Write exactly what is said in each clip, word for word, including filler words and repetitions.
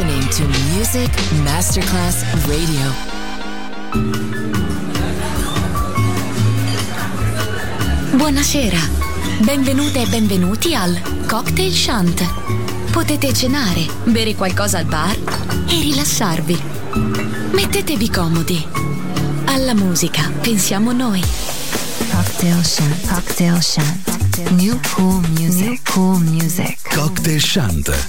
listening to Music Masterclass Radio. Buonasera, benvenute e benvenuti al Cocktail Chant. Potete cenare, bere qualcosa al bar e rilassarvi. Mettetevi comodi. Alla musica pensiamo noi. Cocktail Chant, Cocktail Chant. New Cool Music. New Cool Music. Cocktail Chant,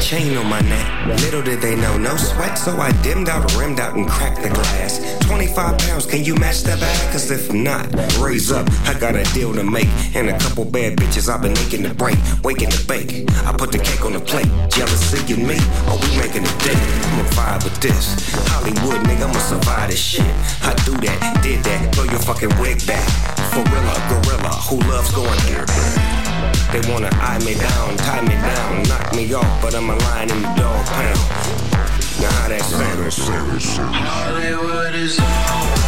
Chain on my neck, little did they know, no sweat, so I dimmed out, rimmed out, and cracked the glass. Twenty-five pounds, can you match that bag? Cause if not, raise up, I got a deal to make, and a couple bad bitches I've been aching to break, waking to bake, I put the cake on the plate, jealousy and me, oh we making a date, I'ma vibe with this, Hollywood nigga, I'ma survive this shit, I do that, did that, blow your fucking wig back, for real, a gorilla, who loves going here, they wanna eye me down, tie me down, knock me off, but I'm a lion in the dog pound. Now how that sound? Hollywood is all.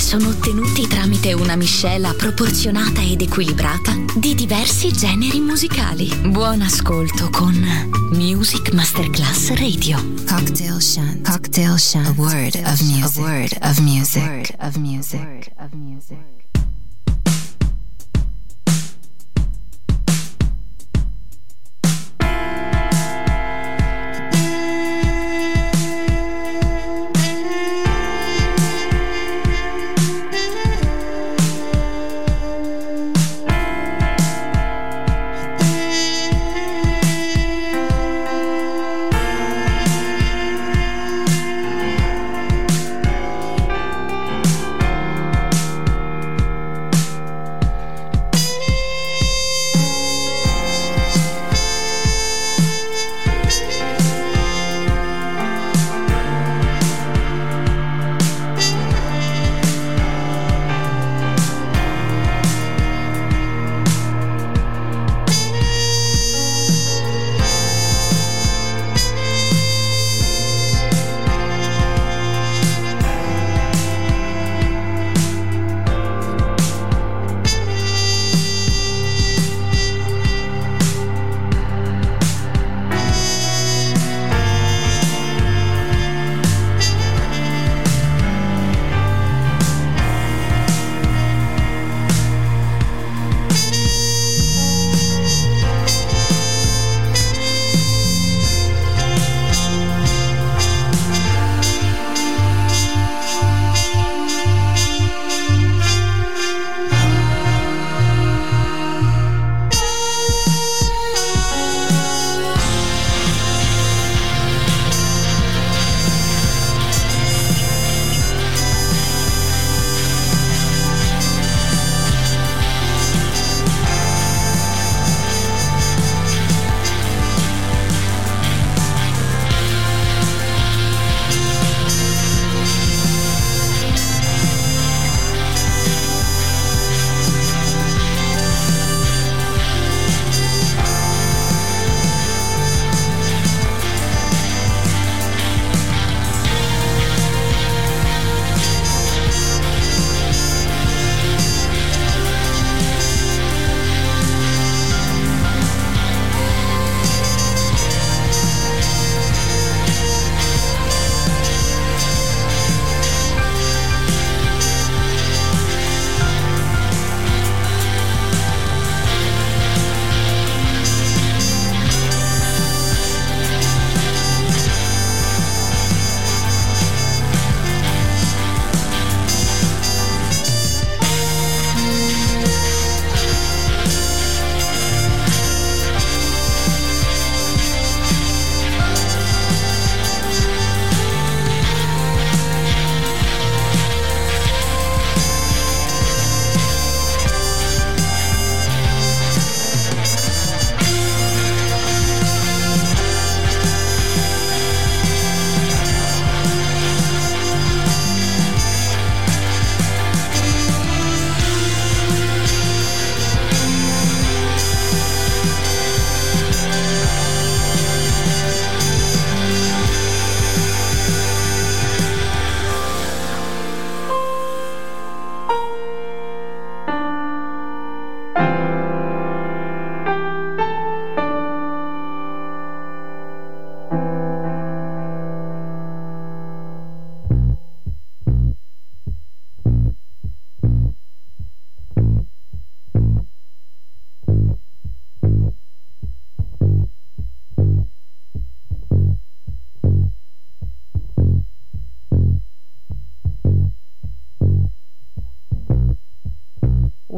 Sono ottenuti tramite una miscela proporzionata ed equilibrata di diversi generi musicali. Buon ascolto con Music Masterclass Radio. Cocktail Chant. Cocktail Chant. A word of music. A word of music. A word of music. A word of music.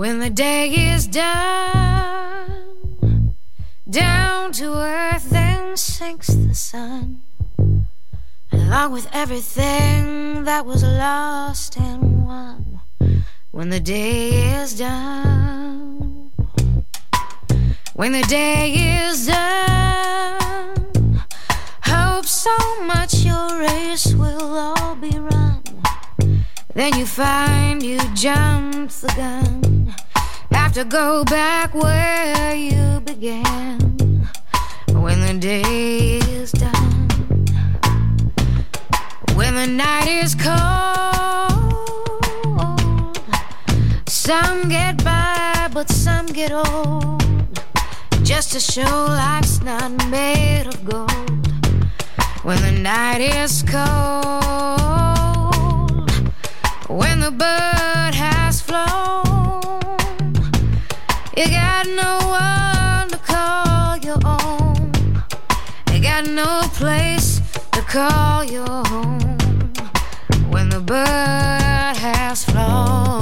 When the day is done, down to earth then sinks the sun, along with everything that was lost and won. When the day is done, when the day is done, hope so much your race will all be run. Then you find you jumped the gun, have to go back where you began. When the day is done, when the night is cold, some get by but some get old, just to show life's not made of gold. When the night is cold, when the bird has flown, you got no one to call your own, you got no place to call your home. When the bird has flown,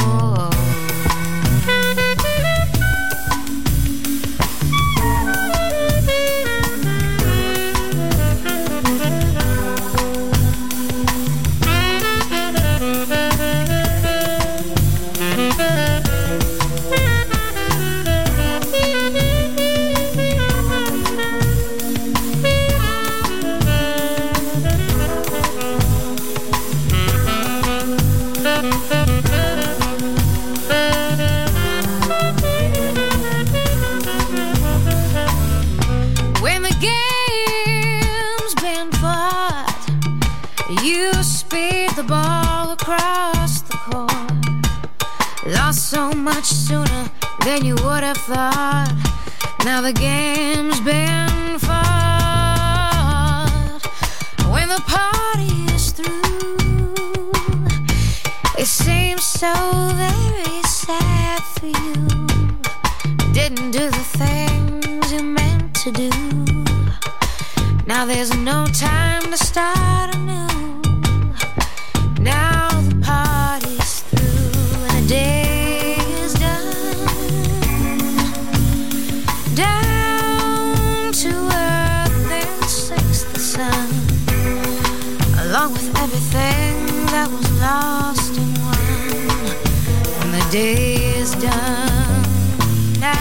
so much sooner than you would have thought. Now the game's been fought. When the party is through, it seems so very sad for you. Didn't do the things you meant to do. Now there's no time to start anew. Now the party's through and the day with everything that was lost and won. When the day is done, I,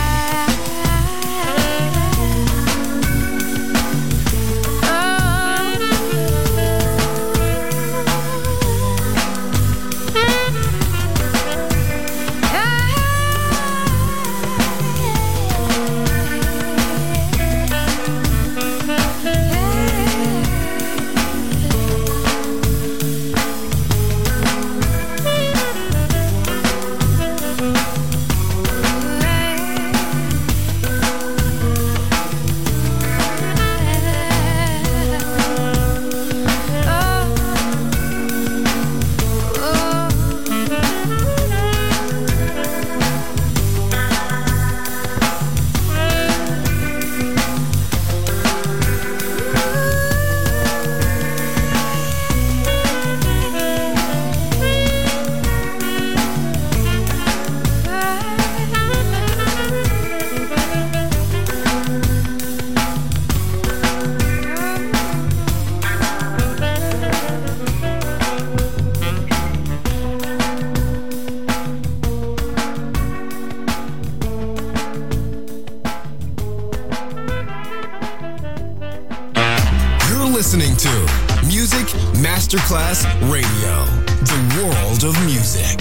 listening to Music Masterclass Radio, the world of music.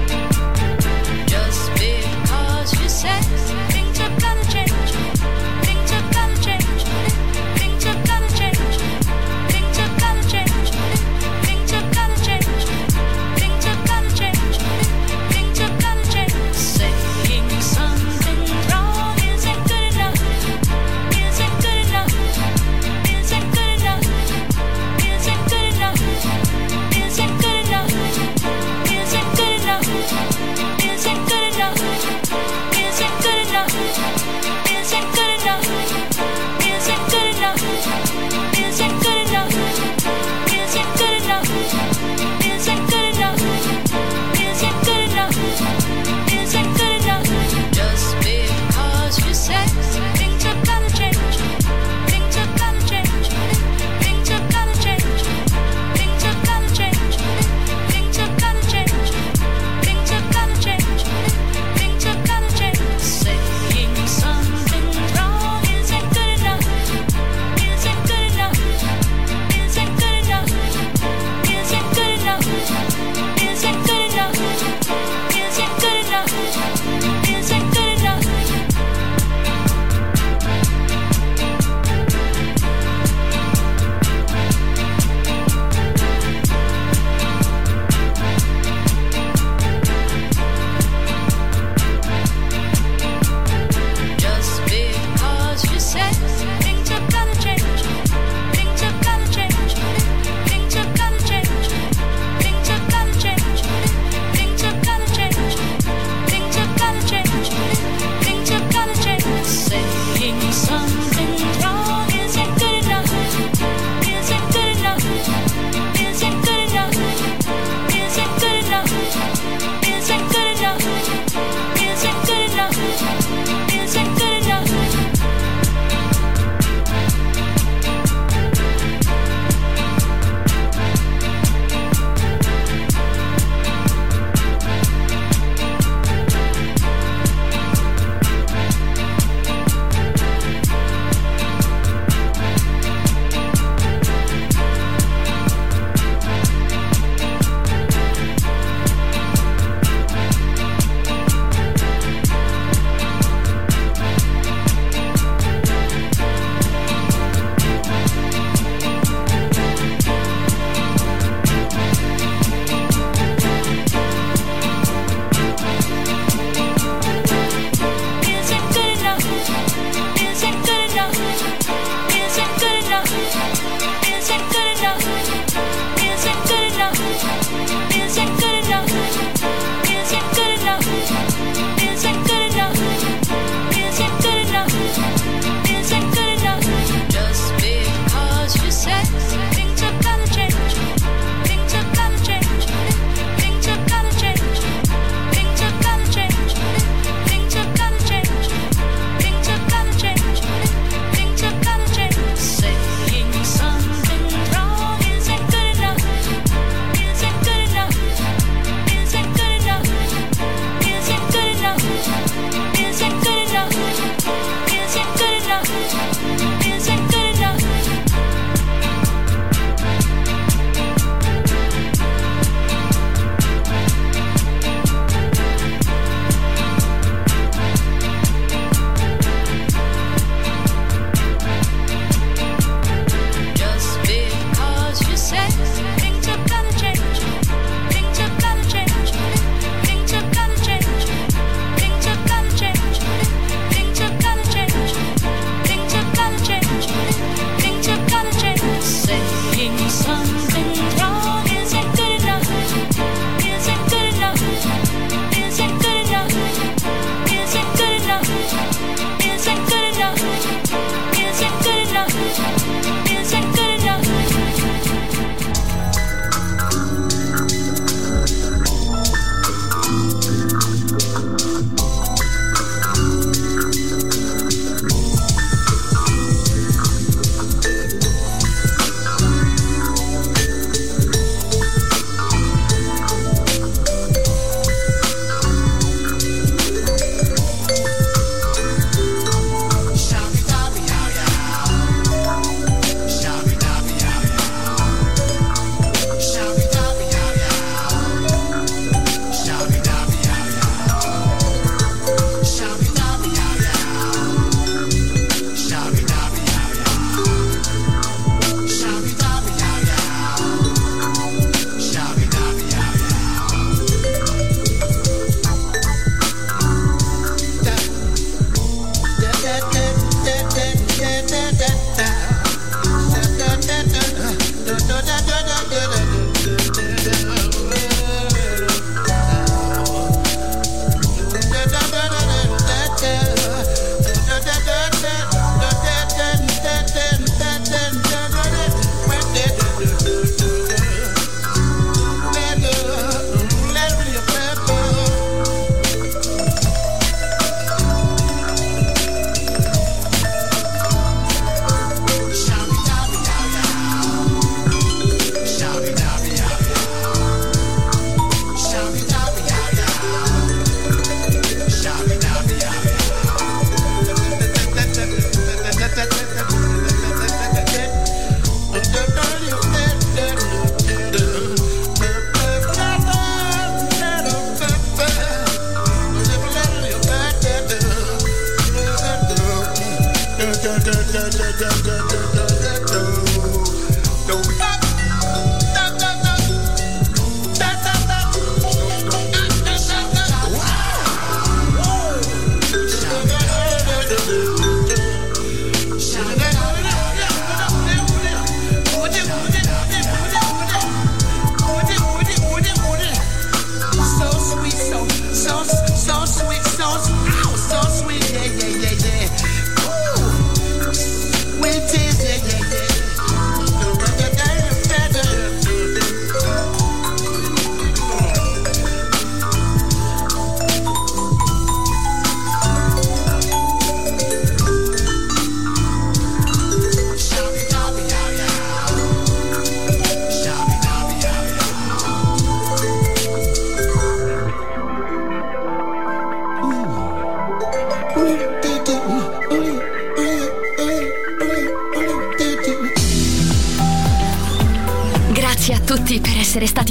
Because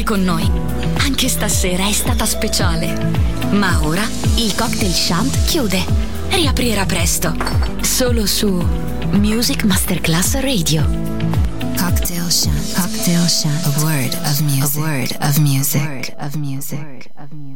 Con noi. Anche stasera è stata speciale. Ma ora il Cocktail Chant chiude. Riaprirà presto. Solo su Music Masterclass Radio. Cocktail Chant. Cocktail Chant. A word of music. A word of music. A word of music.